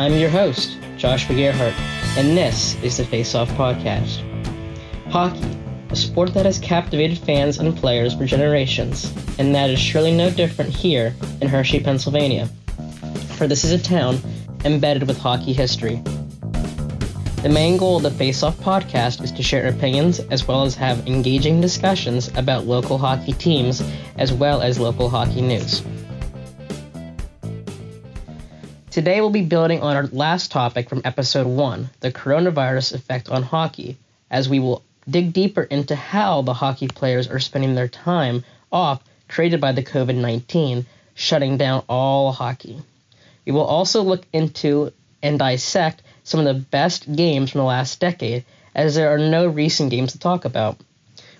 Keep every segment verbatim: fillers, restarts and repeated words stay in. I'm your host, Joshua Gearhart, and this is the Face-Off Podcast. Hockey, a sport that has captivated fans and players for generations, and that is surely no different here in Hershey, Pennsylvania, for this is a town embedded with hockey history. The main goal of the Face-Off Podcast is to share opinions as well as have engaging discussions about local hockey teams as well as local hockey news. Today we'll be building on our last topic from episode one, the coronavirus effect on hockey, as we will dig deeper into how the hockey players are spending their time off created by the covid nineteen, shutting down all hockey. We will also look into and dissect some of the best games from the last decade, as there are no recent games to talk about.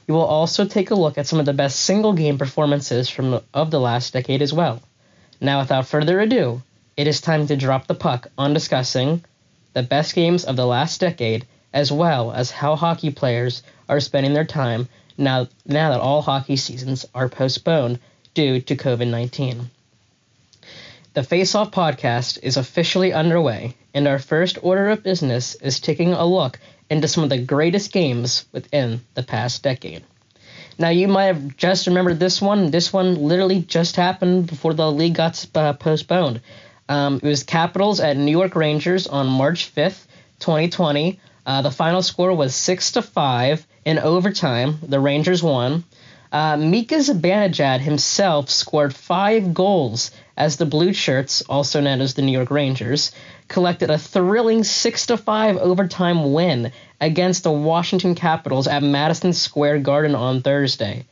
We will also take a look at some of the best single-game performances from the, of the last decade as well. Now, without further ado, it is time to drop the puck on discussing the best games of the last decade, as well as how hockey players are spending their time now, now that all hockey seasons are postponed due to covid nineteen. The Face-Off Podcast is officially underway, and our first order of business is taking a look into some of the greatest games within the past decade. Now, you might have just remembered this one. This one literally just happened before the league got uh, postponed. Um, it was Capitals at New York Rangers on March fifth, twenty twenty. Uh, the final score was six to five in overtime. The Rangers won. Uh, Mika Zibanejad himself scored five goals as the Blue Shirts, also known as the New York Rangers, collected a thrilling six to five overtime win against the Washington Capitals at Madison Square Garden on Thursday.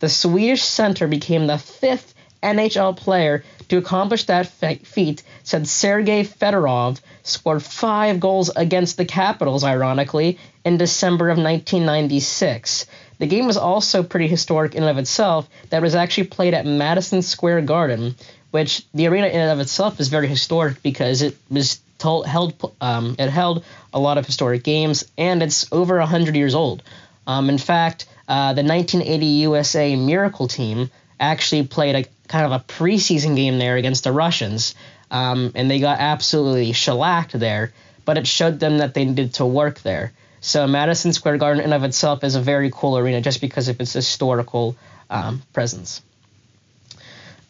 The Swedish center became the fifth N H L player to accomplish that feat, since Sergei Fedorov scored five goals against the Capitals, ironically, in December of nineteen ninety-six. The game was also pretty historic in and of itself, that was actually played at Madison Square Garden, which the arena in and of itself is very historic because it was told, held um, it held a lot of historic games, and it's over one hundred years old. Um, in fact, uh, the nineteen eighty U S A Miracle team actually played a kind of a preseason game there against the Russians, um, and they got absolutely shellacked there, but it showed them that they needed to work there. So Madison Square Garden in and of itself is a very cool arena just because of its historical um, presence.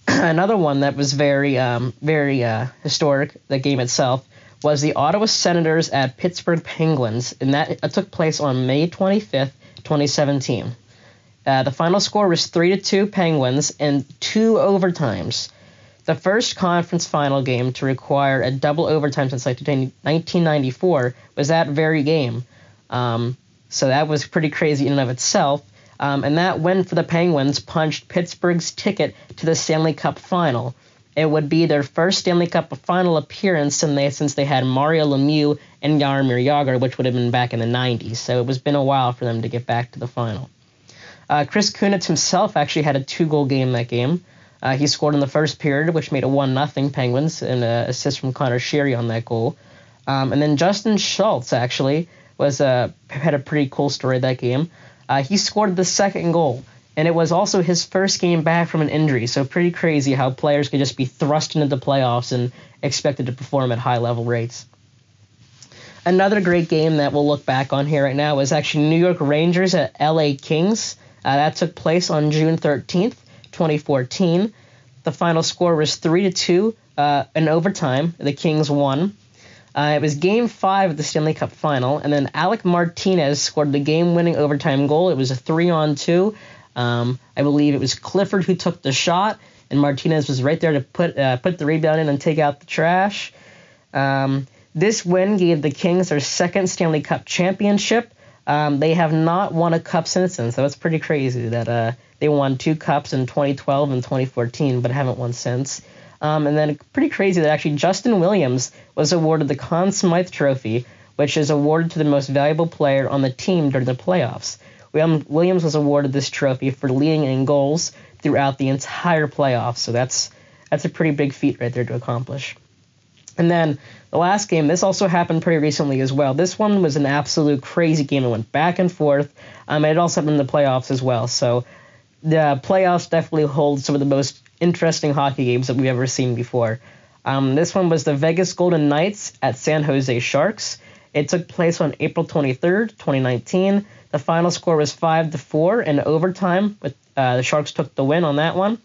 Another one that was very, um, very uh, historic, the game itself, was the Ottawa Senators at Pittsburgh Penguins, and that uh, took place on May twenty-fifth, twenty seventeen. Uh, the final score was three to two Penguins in two overtimes, the first conference final game to require a double overtime since like nineteen ninety-four was that very game. Um, so that was pretty crazy in and of itself. Um, and that win for the Penguins punched Pittsburgh's ticket to the Stanley Cup final. It would be their first Stanley Cup final appearance since they had Mario Lemieux and Jaromir Jagr, which would have been back in the nineties. So it was been a while for them to get back to the final. Uh, Chris Kunitz himself actually had a two-goal game that game. Uh, he scored in the first period, which made it one nothing Penguins, and an assist from Connor Sheary on that goal. Um, and then Justin Schultz actually was uh, had a pretty cool story that game. Uh, he scored the second goal, and it was also his first game back from an injury, so pretty crazy how players could just be thrust into the playoffs and expected to perform at high-level rates. Another great game that we'll look back on here right now was actually New York Rangers at L A Kings. Uh, that took place on June thirteenth, twenty fourteen. The final score was three to two uh, in overtime. The Kings won. Uh, it was Game five of the Stanley Cup Final, and then Alec Martinez scored the game-winning overtime goal. It was a three on two. Um, I believe it was Clifford who took the shot, and Martinez was right there to put uh, put the rebound in and take out the trash. Um, this win gave the Kings their second Stanley Cup championship. Um, they have not won a cup since then, so it's pretty crazy that uh, they won two cups in twenty twelve and twenty fourteen, but haven't won since. Um, and then pretty crazy that actually Justin Williams was awarded the Conn Smythe Trophy, which is awarded to the most valuable player on the team during the playoffs. Williams was awarded this trophy for leading in goals throughout the entire playoffs, so that's that's a pretty big feat right there to accomplish. And then the last game, this also happened pretty recently as well. This one was an absolute crazy game. It went back and forth. Um, and it also happened in the playoffs as well, so the playoffs definitely hold some of the most interesting hockey games that we've ever seen before. Um, this one was the Vegas Golden Knights at San Jose Sharks. It took place on April twenty-third, twenty nineteen. The final score was five to four in overtime, with uh, the Sharks took the win on that one.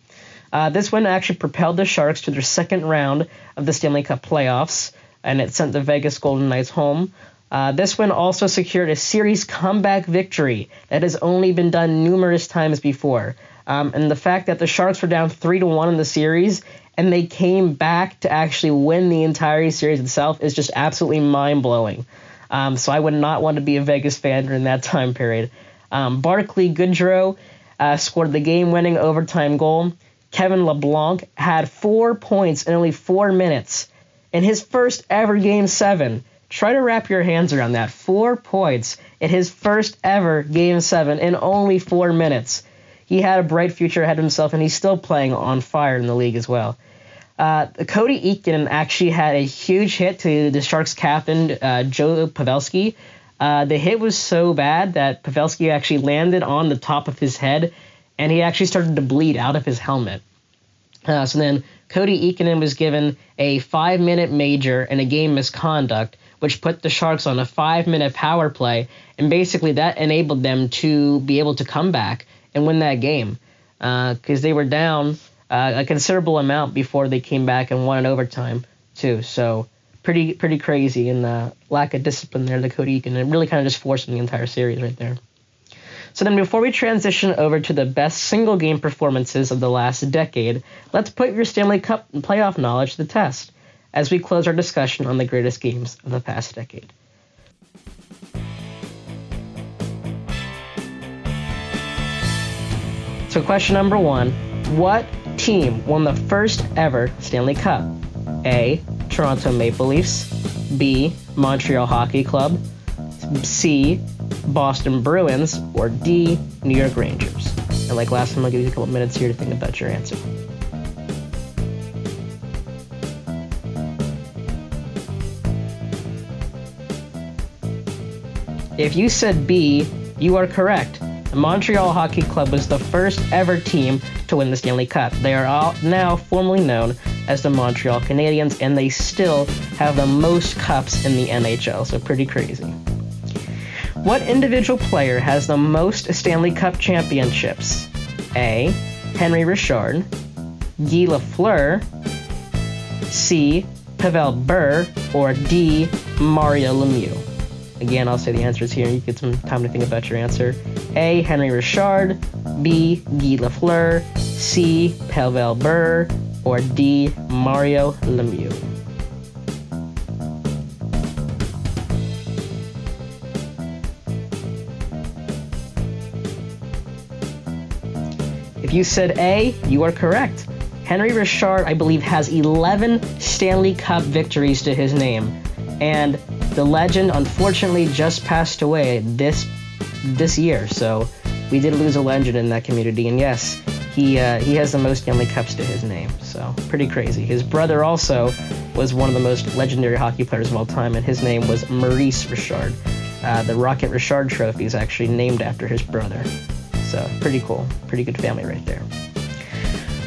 Uh, this win actually propelled the Sharks to their second round of the Stanley Cup playoffs, and it sent the Vegas Golden Knights home. Uh, this win also secured a series comeback victory that has only been done numerous times before. Um, and the fact that the Sharks were down three to one in the series and they came back to actually win the entire series itself is just absolutely mind-blowing. Um, so I would not want to be a Vegas fan during that time period. Um, Barclay Goodrow uh, scored the game-winning overtime goal. Kevin LeBlanc had four points in only four minutes in his first ever Game seven. Try to wrap your hands around that. Four points in his first ever Game seven in only four minutes. He had a bright future ahead of himself, and he's still playing on fire in the league as well. Uh, Cody Eakin actually had a huge hit to the Sharks captain, uh, Joe Pavelski. Uh, the hit was so bad that Pavelski actually landed on the top of his head, and he actually started to bleed out of his helmet. Uh, so then Cody Eakin was given a five-minute major and a game misconduct, which put the Sharks on a five-minute power play, and basically that enabled them to be able to come back and win that game, because uh, they were down uh, a considerable amount before they came back and won in overtime too. So pretty pretty crazy, and the lack of discipline there, the Cody Eakin, it really kind of just forced in the entire series right there. So then before we transition over to the best single game performances of the last decade, let's put your Stanley Cup playoff knowledge to the test as we close our discussion on the greatest games of the past decade. So question number one, what team won the first ever Stanley Cup? A, Toronto Maple Leafs. B, Montreal Hockey Club. C, Boston Bruins. Or D, New York Rangers. And like last time, I'll give you a couple minutes here to think about your answer. If you said B, you are correct. The Montreal Hockey Club was the first ever team to win the Stanley Cup. They are all now formally known as the Montreal Canadiens, and they still have the most cups in the N H L, so pretty crazy. What individual player has the most Stanley Cup championships? A, Henry Richard. Guy Lafleur. C, Pavel Bure. Or D, Mario Lemieux. Again, I'll say the answers here. You get some time to think about your answer. A, Henry Richard. B, Guy Lafleur. C, Pavel Bure. Or D, Mario Lemieux. If you said A, you are correct. Henry Richard, I believe, has eleven Stanley Cup victories to his name. And the legend, unfortunately, just passed away this this year, so we did lose a legend in that community. And yes, he uh, he has the most Stanley Cups to his name, so pretty crazy. His brother also was one of the most legendary hockey players of all time, and his name was Maurice Richard. Uh, the Rocket Richard Trophy is actually named after his brother, so pretty cool, pretty good family right there.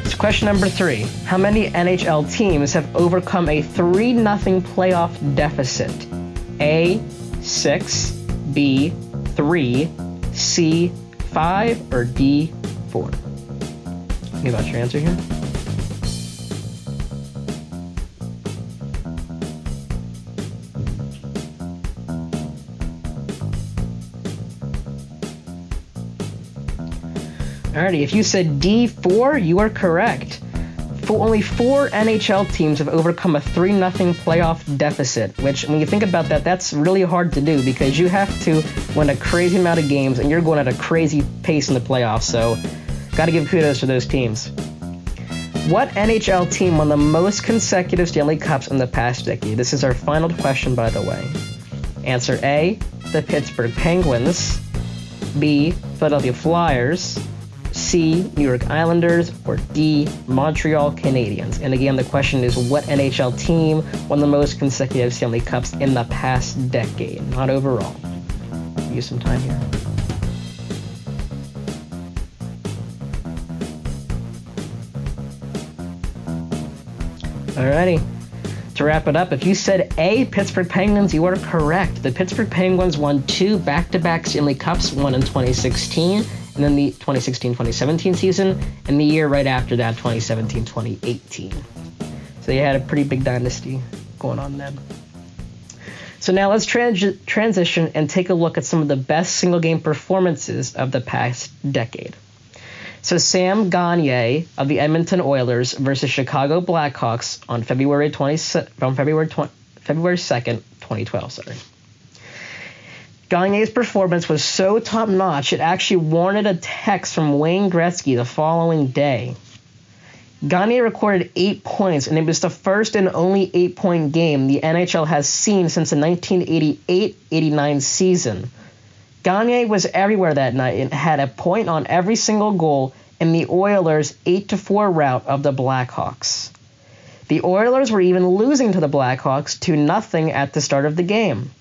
So question number three: how many N H L teams have overcome a three nothing playoff deficit? A, six, B, three, C, five, or D, four? Think about your answer here. Alrighty, if you said D, four, you are correct. For only four N H L teams have overcome a three nothing playoff deficit, which when you think about that, that's really hard to do because you have to win a crazy amount of games and you're going at a crazy pace in the playoffs, so gotta give kudos to those teams. What N H L team won the most consecutive Stanley Cups in the past decade? This is our final question, by the way. Answer A, the Pittsburgh Penguins. B, Philadelphia Flyers. C, New York Islanders. Or D, Montreal Canadiens. And again, the question is, what N H L team won the most consecutive Stanley Cups in the past decade? Not overall. Use some time here. Alrighty. To wrap it up, if you said A, Pittsburgh Penguins, you are correct. The Pittsburgh Penguins won two back-to-back Stanley Cups, one in twenty sixteen, and then the twenty sixteen twenty seventeen season, and the year right after that, twenty seventeen twenty eighteen. So they had a pretty big dynasty going on then. So now let's trans- transition and take a look at some of the best single-game performances of the past decade. So Sam Gagner of the Edmonton Oilers versus Chicago Blackhawks on February twentieth, from February tw- February second, twenty twelve. Sorry. Gagner's performance was so top-notch it actually warranted a text from Wayne Gretzky the following day. Gagner recorded eight points, and it was the first and only eight-point game the N H L has seen since the nineteen eighty-eight eighty-nine season. Gagner was everywhere that night and had a point on every single goal in the Oilers' eight to four rout of the Blackhawks. The Oilers were even losing to the Blackhawks two nothing at the start of the game.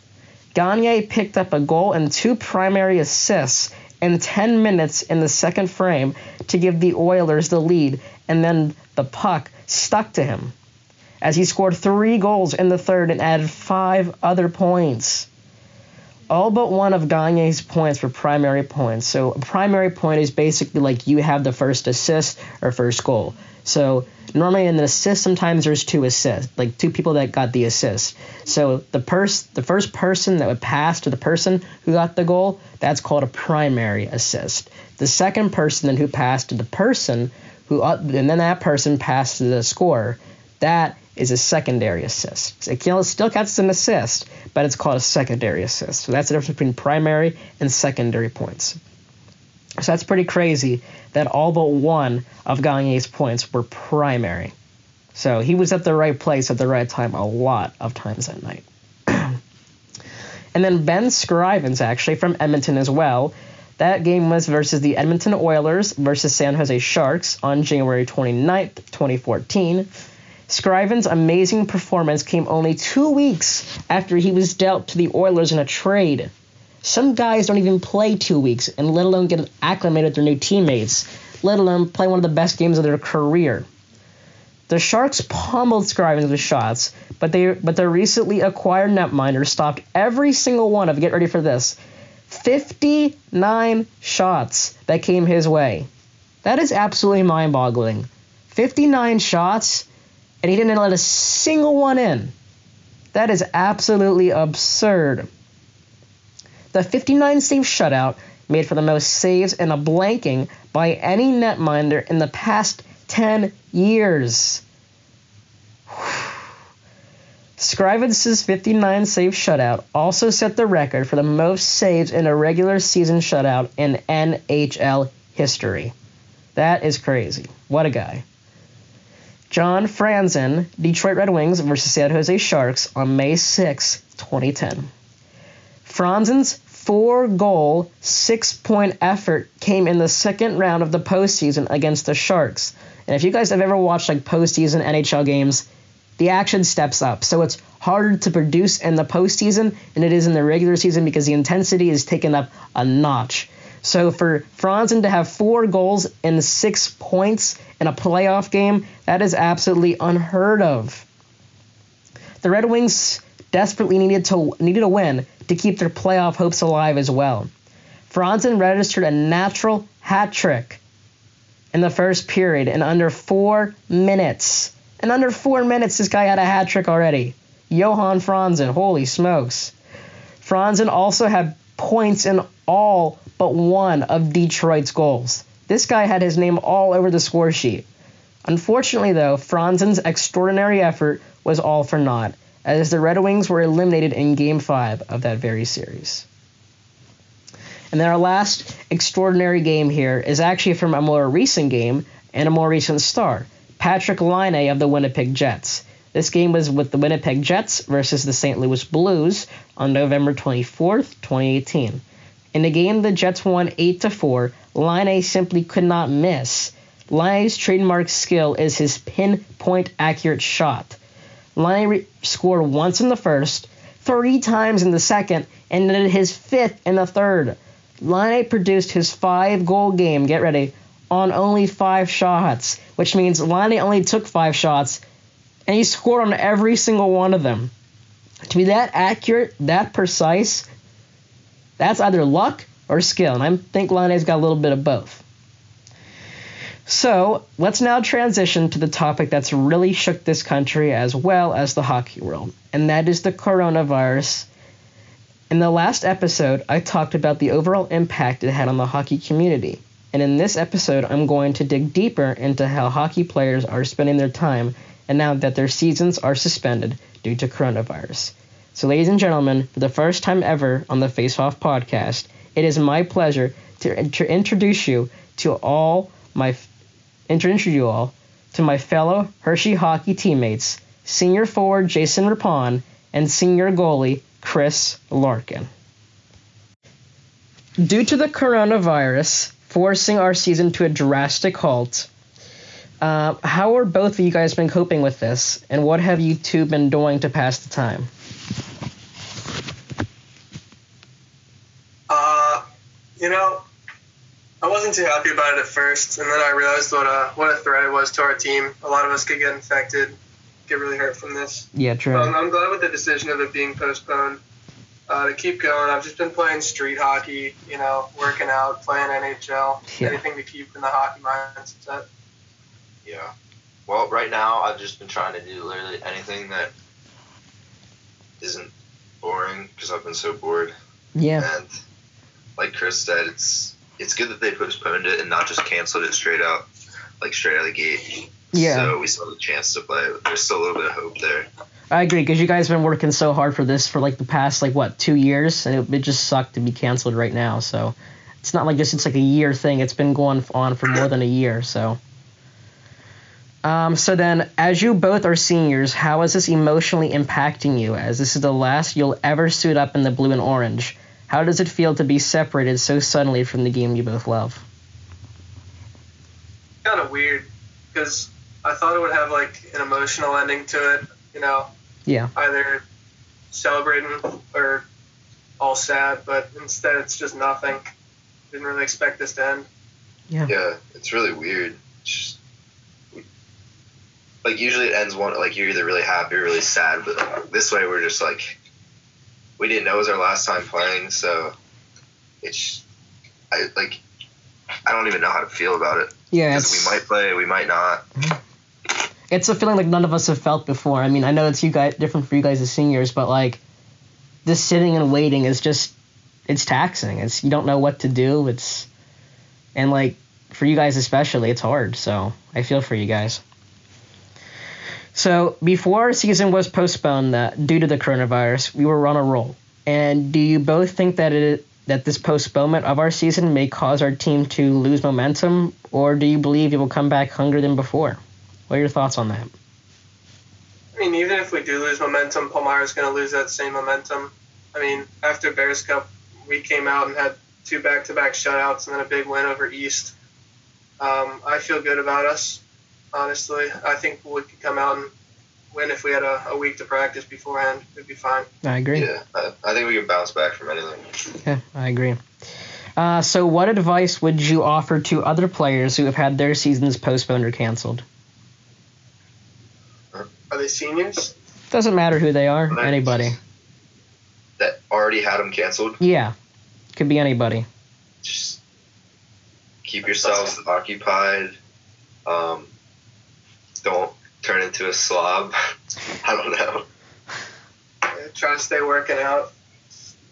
Gagner picked up a goal and two primary assists in ten minutes in the second frame to give the Oilers the lead, and then the puck stuck to him as he scored three goals in the third and added five other points. All but one of Gagner's points were primary points. So a primary point is basically like you have the first assist or first goal. So normally in an assist, sometimes there's two assists, like two people that got the assist. So the pers- the first person that would pass to the person who got the goal, that's called a primary assist. The second person then who passed to the person who, and then that person passed to the scorer, that is a secondary assist. It still counts as an assist, but it's called a secondary assist. So that's the difference between primary and secondary points. So that's pretty crazy that all but one of Gagner's points were primary. So he was at the right place at the right time a lot of times that night. And then Ben Scrivens, actually, from Edmonton as well. That game was versus the Edmonton Oilers versus San Jose Sharks on January twenty-ninth, twenty fourteen. Scriven's amazing performance came only two weeks after he was dealt to the Oilers in a trade. Some guys don't even play two weeks, and let alone get acclimated to their new teammates, let alone play one of the best games of their career. The Sharks pummeled Scrivens with shots, but they but their recently acquired netminder stopped every single one of, get ready for this, fifty-nine shots that came his way. That is absolutely mind-boggling. fifty-nine shots, and he didn't let a single one in. That is absolutely absurd. The fifty-nine save shutout made for the most saves and a blanking by any netminder in the past ten years. Scrivens' fifty-nine save shutout also set the record for the most saves in a regular season shutout in N H L history. That is crazy. What a guy. John Franzen, Detroit Red Wings versus San Jose Sharks on May sixth, twenty ten. Franzen's four-goal, six-point effort came in the second round of the postseason against the Sharks. And if you guys have ever watched like postseason N H L games, the action steps up. So it's harder to produce in the postseason than it is in the regular season because the intensity is taken up a notch. So for Franzen to have four goals and six points in a playoff game, that is absolutely unheard of. The Red Wings desperately needed to needed a win to keep their playoff hopes alive as well. Franzen registered a natural hat trick in the first period in under four minutes. In under four minutes, this guy had a hat trick already. Johan Franzen, holy smokes. Franzen also had points in all but one of Detroit's goals. This guy had his name all over the score sheet. Unfortunately, though, Franzen's extraordinary effort was all for naught, as the Red Wings were eliminated in Game five of that very series. And then our last extraordinary game here is actually from a more recent game and a more recent star, Patrick Laine of the Winnipeg Jets. This game was with the Winnipeg Jets versus the Saint Louis Blues on November twenty-fourth, twenty eighteen. In the game the Jets won eight to four, Laine simply could not miss. Laine's trademark skill is his pinpoint accurate shot. Laine re- scored once in the first, three times in the second, and then his fifth in the third. Laine produced his five-goal game, get ready, on only five shots, which means Laine only took five shots and he scored on every single one of them. To be that accurate, that precise, that's either luck or skill, and I think Line's got a little bit of both. So let's now transition to the topic that's really shook this country as well as the hockey world, and that is the coronavirus. In the last episode, I talked about the overall impact it had on the hockey community, and in this episode, I'm going to dig deeper into how hockey players are spending their time and now that their seasons are suspended due to coronavirus. So ladies and gentlemen, for the first time ever on the Face-Off Podcast, it is my pleasure to, to introduce you to all my introduce you all to my fellow Hershey hockey teammates, senior forward Jason Rapon and senior goalie Chris Larkin. Due to the coronavirus forcing our season to a drastic halt, uh, how are both of you guys been coping with this, and what have you two been doing to pass the time? Uh, you know, I wasn't too happy about it at first, and then I realized what a what a threat it was to our team. A lot of us could get infected, get really hurt from this. Yeah, true. Um, I'm glad with the decision of it being postponed. Uh, to keep going, I've just been playing street hockey, you know, working out, playing N H L, yeah. Anything to keep in the hockey mindset. Yeah. Well, right now I've just been trying to do literally anything that isn't boring because I've been so bored. Yeah. And like Chris said, it's... It's good that they postponed it and not just canceled it straight out, like straight out of the gate. Yeah. So we still have a chance to play. There's still a little bit of hope there. I agree, because you guys have been working so hard for this for like the past, like what, two years? And it, it just sucked to be canceled right now. So it's not like just it's like a year thing. It's been going on for more than a year. So um, so then as you both are seniors, how is this emotionally impacting you, as this is the last you'll ever suit up in the blue and orange? How does it feel to be separated so suddenly from the game you both love? Kind of weird, because I thought it would have like an emotional ending to it, you know. Yeah. Either celebrating or all sad, but instead it's just nothing. Didn't really expect this to end. Yeah. Yeah, it's really weird. It's just, like usually it ends one like you're either really happy or really sad, but like, this way we're just like. We didn't know it was our last time playing, so it's I like I don't even know how to feel about it. Yeah, because we might play, we might not. It's a feeling like none of us have felt before. I mean, I know it's you guys different for you guys as seniors, but like this sitting and waiting is just it's taxing. It's you don't know what to do. It's and like for you guys especially, it's hard. So I feel for you guys. So before our season was postponed uh, due to the coronavirus, we were on a roll. And do you both think that it that this postponement of our season may cause our team to lose momentum, or do you believe it will come back hungrier than before? What are your thoughts on that? I mean, even if we do lose momentum, Palmyra's going to lose that same momentum. I mean, after Bears Cup, we came out and had two back-to-back shutouts and then a big win over East. Um, I feel good about us. Honestly, I think we could come out and win if we had a, a week to practice beforehand. It'd be fine. I agree. Yeah, I, I think we can bounce back from anything. Yeah, I agree. Uh, so what advice would you offer to other players who have had their seasons postponed or canceled? Are they seniors? Doesn't matter who they are. Anybody. That already had them canceled? Yeah. Could be anybody. Just keep yourselves occupied. Um... Don't turn into a slob. I don't know. Yeah, try to stay working out.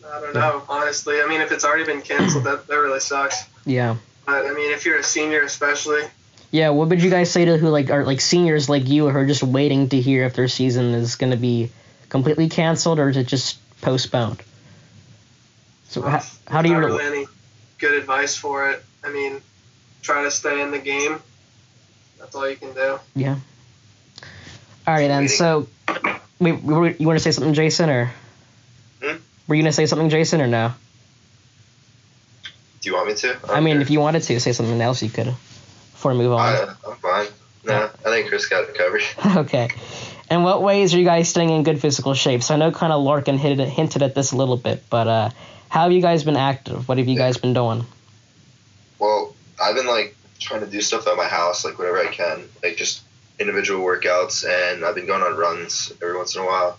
I don't know, honestly. I mean, if it's already been canceled, that, that really sucks. Yeah. But, I mean, if you're a senior especially. Yeah, what would you guys say to who like are like seniors like you who are just waiting to hear if their season is going to be completely canceled or is it just postponed? So well, how, how do you... Not really any good advice for it. I mean, try to stay in the game. That's all you can do. Yeah. All right, then. So, wait, you want to say something, Jason, or? Hmm? Were you going to say something, Jason, or no? Do you want me to? I, I mean, care. If you wanted to, say something else you could before we move on. Uh, I'm fine. No, yeah. I think Chris got it covered. Okay. And what ways are you guys staying in good physical shape? So I know kind of Larkin hinted, hinted at this a little bit, but uh, how have you guys been active? What have you yeah. guys been doing? Well, I've been, like, trying to do stuff at my house, like, whatever I can. Like, just individual workouts, and I've been going on runs every once in a while.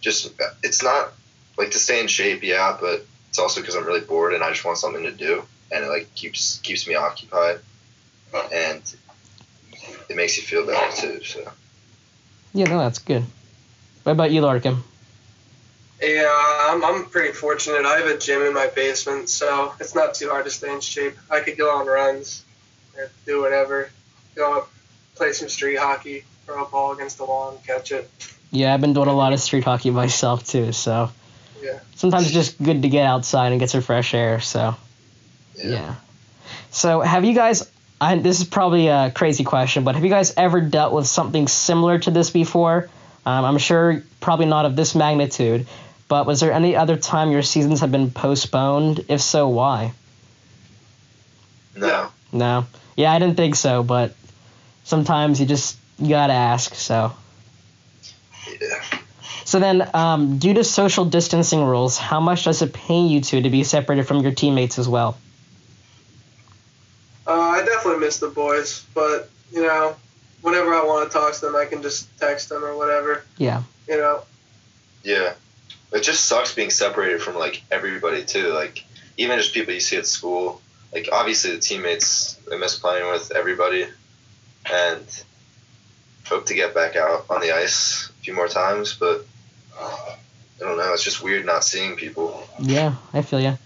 Just, it's not like to stay in shape, yeah, but it's also because I'm really bored and I just want something to do, and it like keeps keeps me occupied, and it makes you feel better too. So. Yeah, no, that's good. What about you, Larkin? Yeah, I'm I'm pretty fortunate. I have a gym in my basement, so it's not too hard to stay in shape. I could go on runs, or do whatever, go up, play some street hockey, throw a ball against the wall and catch it. Yeah, I've been doing a lot of street hockey myself too, so. Yeah. Sometimes it's just good to get outside and get some fresh air, so. Yeah. yeah. So have you guys, I, this is probably a crazy question, but have you guys ever dealt with something similar to this before? Um, I'm sure probably not of this magnitude, but was there any other time your seasons have been postponed? If so, why? No. No. Yeah, I didn't think so, but sometimes you just you gotta ask, so. Yeah. So then, um, due to social distancing rules, how much does it pain you two to be separated from your teammates as well? Uh, I definitely miss the boys, but, you know, whenever I want to talk to them, I can just text them or whatever. Yeah. You know? Yeah. It just sucks being separated from, like, everybody, too. Like, even just people you see at school. Like, obviously the teammates, I miss playing with everybody. And hope to get back out on the ice a few more times, but uh, I don't know. It's just weird not seeing people. Yeah, I feel you.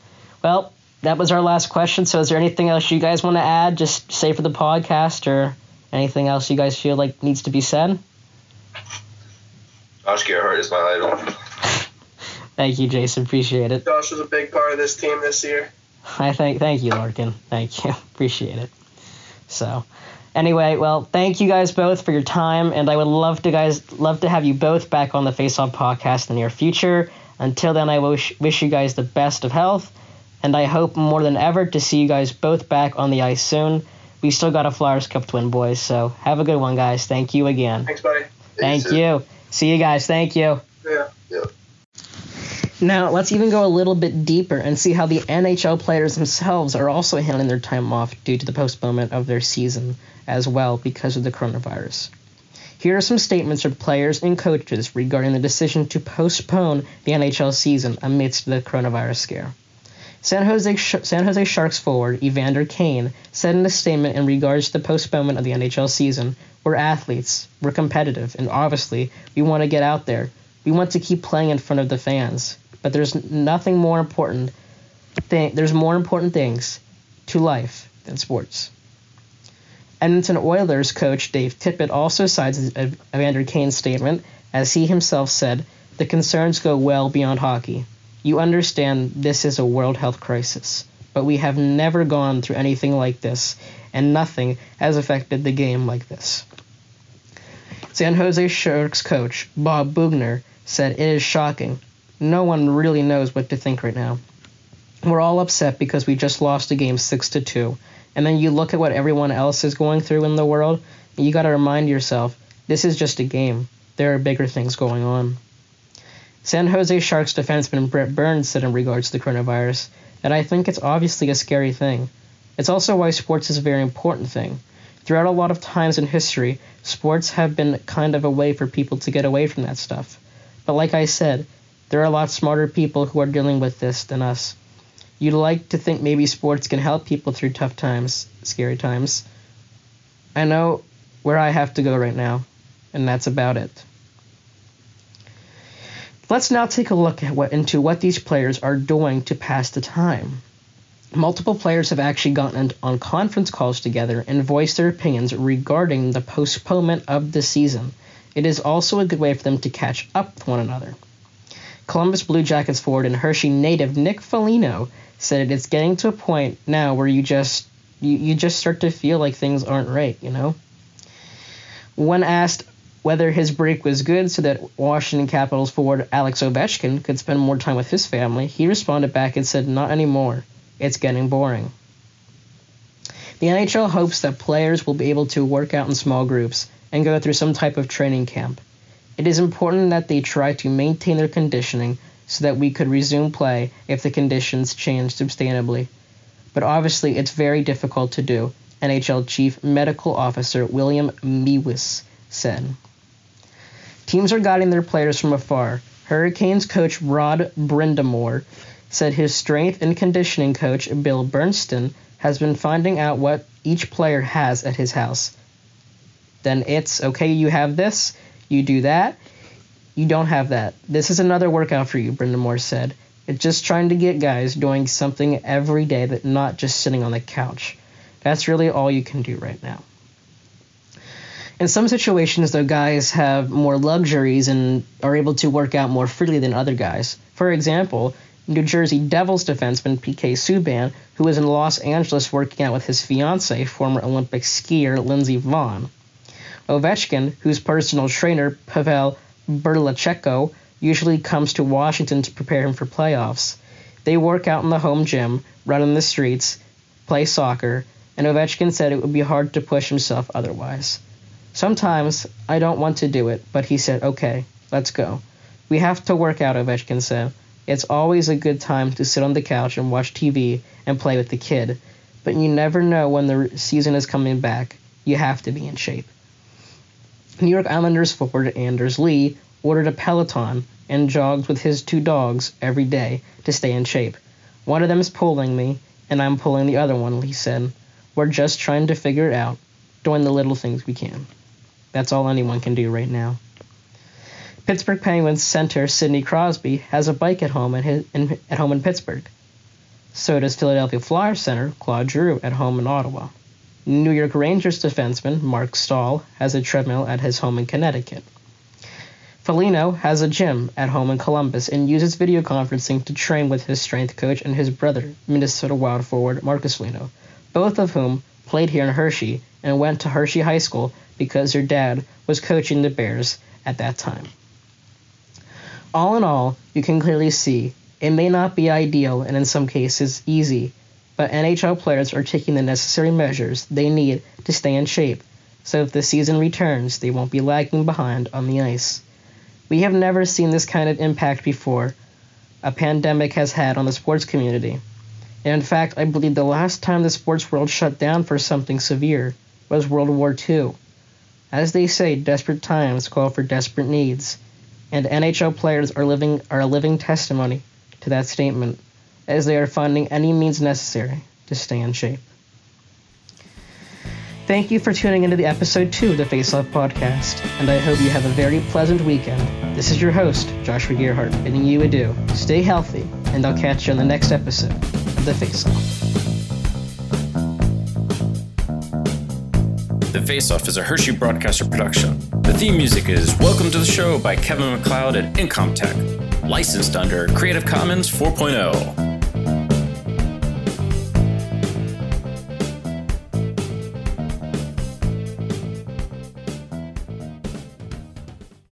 Well, that was our last question. So is there anything else you guys want to add, just say for the podcast, or anything else you guys feel like needs to be said? Josh Gearhart is my idol. Thank you, Jason. Appreciate it. Josh was a big part of this team this year. I think. Thank you, Larkin. Thank you. Appreciate it. So... Anyway, well, thank you guys both for your time, and I would love to guys love to have you both back on the Face-Off Podcast in the near future. Until then, I wish wish you guys the best of health, and I hope more than ever to see you guys both back on the ice soon. We still got a Flyers Cup to win, boys, so have a good one, guys. Thank you again. Thanks, buddy. Thank you. you. See you guys. Thank you. Yeah. yeah. Now, let's even go a little bit deeper and see how the N H L players themselves are also handling their time off due to the postponement of their season as well because of the coronavirus. Here are some statements from players and coaches regarding the decision to postpone the N H L season amidst the coronavirus scare. San Jose, Sh- San Jose Sharks forward Evander Kane said in a statement in regards to the postponement of the N H L season, "We're athletes, we're competitive, and obviously we want to get out there. We want to keep playing in front of the fans. But there's nothing more important thing. There's more important things to life than sports." Edmonton Oilers coach Dave Tippett also cites Evander Kane's statement, as he himself said, "The concerns go well beyond hockey. You understand this is a world health crisis, but we have never gone through anything like this, and nothing has affected the game like this." San Jose Sharks coach Bob Bugner said, "It is shocking. No one really knows what to think right now. We're all upset because we just lost a game six to two. And then you look at what everyone else is going through in the world, and you got to remind yourself, this is just a game. There are bigger things going on." San Jose Sharks defenseman Brett Burns said in regards to the coronavirus that, "I think it's obviously a scary thing. It's also why sports is a very important thing. Throughout a lot of times in history, sports have been kind of a way for people to get away from that stuff. But like I said, there are a lot smarter people who are dealing with this than us. You'd like to think maybe sports can help people through tough times, scary times. I know where I have to go right now, and that's about it." Let's now take a look at what, into what these players are doing to pass the time. Multiple players have actually gotten on conference calls together and voiced their opinions regarding the postponement of the season. It is also a good way for them to catch up with one another. Columbus Blue Jackets forward and Hershey native Nick Foligno said, "It's getting to a point now where you just you, you just start to feel like things aren't right, you know." When asked whether his break was good so that Washington Capitals forward Alex Ovechkin could spend more time with his family, he responded back and said, "Not anymore. It's getting boring." The N H L hopes that players will be able to work out in small groups and go through some type of training camp. It is important that they try to maintain their conditioning so that we could resume play if the conditions change substantially. But obviously, it's very difficult to do, N H L Chief Medical Officer William Mewis said. Teams are guiding their players from afar. Hurricanes coach Rod Brindamore said his strength and conditioning coach Bill Bernstein has been finding out what each player has at his house. Then it's, okay, you have this, you do that, you don't have that. This is another workout for you, Brindamore said. It's just trying to get guys doing something every day, but not just sitting on the couch. That's really all you can do right now. In some situations, though, guys have more luxuries and are able to work out more freely than other guys. For example, New Jersey Devils defenseman P K Subban, who was in Los Angeles working out with his fiancée, former Olympic skier Lindsey Vonn. Ovechkin, whose personal trainer Pavel Berlachenko usually comes to Washington to prepare him for playoffs. They work out in the home gym, run in the streets, play soccer, and Ovechkin said it would be hard to push himself otherwise. Sometimes I don't want to do it, but he said, okay, let's go. We have to work out, Ovechkin said. It's always a good time to sit on the couch and watch T V and play with the kid, but you never know when the season is coming back. You have to be in shape. New York Islanders forward Anders Lee ordered a Peloton and jogged with his two dogs every day to stay in shape. One of them is pulling me, and I'm pulling the other one, Lee said. We're just trying to figure it out, doing the little things we can. That's all anyone can do right now. Pittsburgh Penguins center Sidney Crosby has a bike at home, at, his, in, at home in Pittsburgh. So does Philadelphia Flyers center Claude Giroux at home in Ottawa. New York Rangers defenseman Mark Stahl has a treadmill at his home in Connecticut. Foligno has a gym at home in Columbus and uses video conferencing to train with his strength coach and his brother, Minnesota Wild forward Marcus Foligno, both of whom played here in Hershey and went to Hershey High School because their dad was coaching the Bears at that time. All in all, you can clearly see it may not be ideal and in some cases easy, but N H L players are taking the necessary measures they need to stay in shape, so if the season returns, they won't be lagging behind on the ice. We have never seen this kind of impact before a pandemic has had on the sports community. And in fact, I believe the last time the sports world shut down for something severe was World War Two. As they say, desperate times call for desperate needs. And N H L players are living are a living testimony to that statement, as they are finding any means necessary to stay in shape. Thank you for tuning into the episode two of the Face-Off Podcast, and I hope you have a very pleasant weekend. This is your host, Joshua Gearhart, bidding you adieu. Stay healthy, and I'll catch you on the next episode of the Face-Off. The Face-Off is a Hershey Broadcaster production. The theme music is Welcome to the Show by Kevin MacLeod at Incomptech, licensed under Creative Commons four point oh.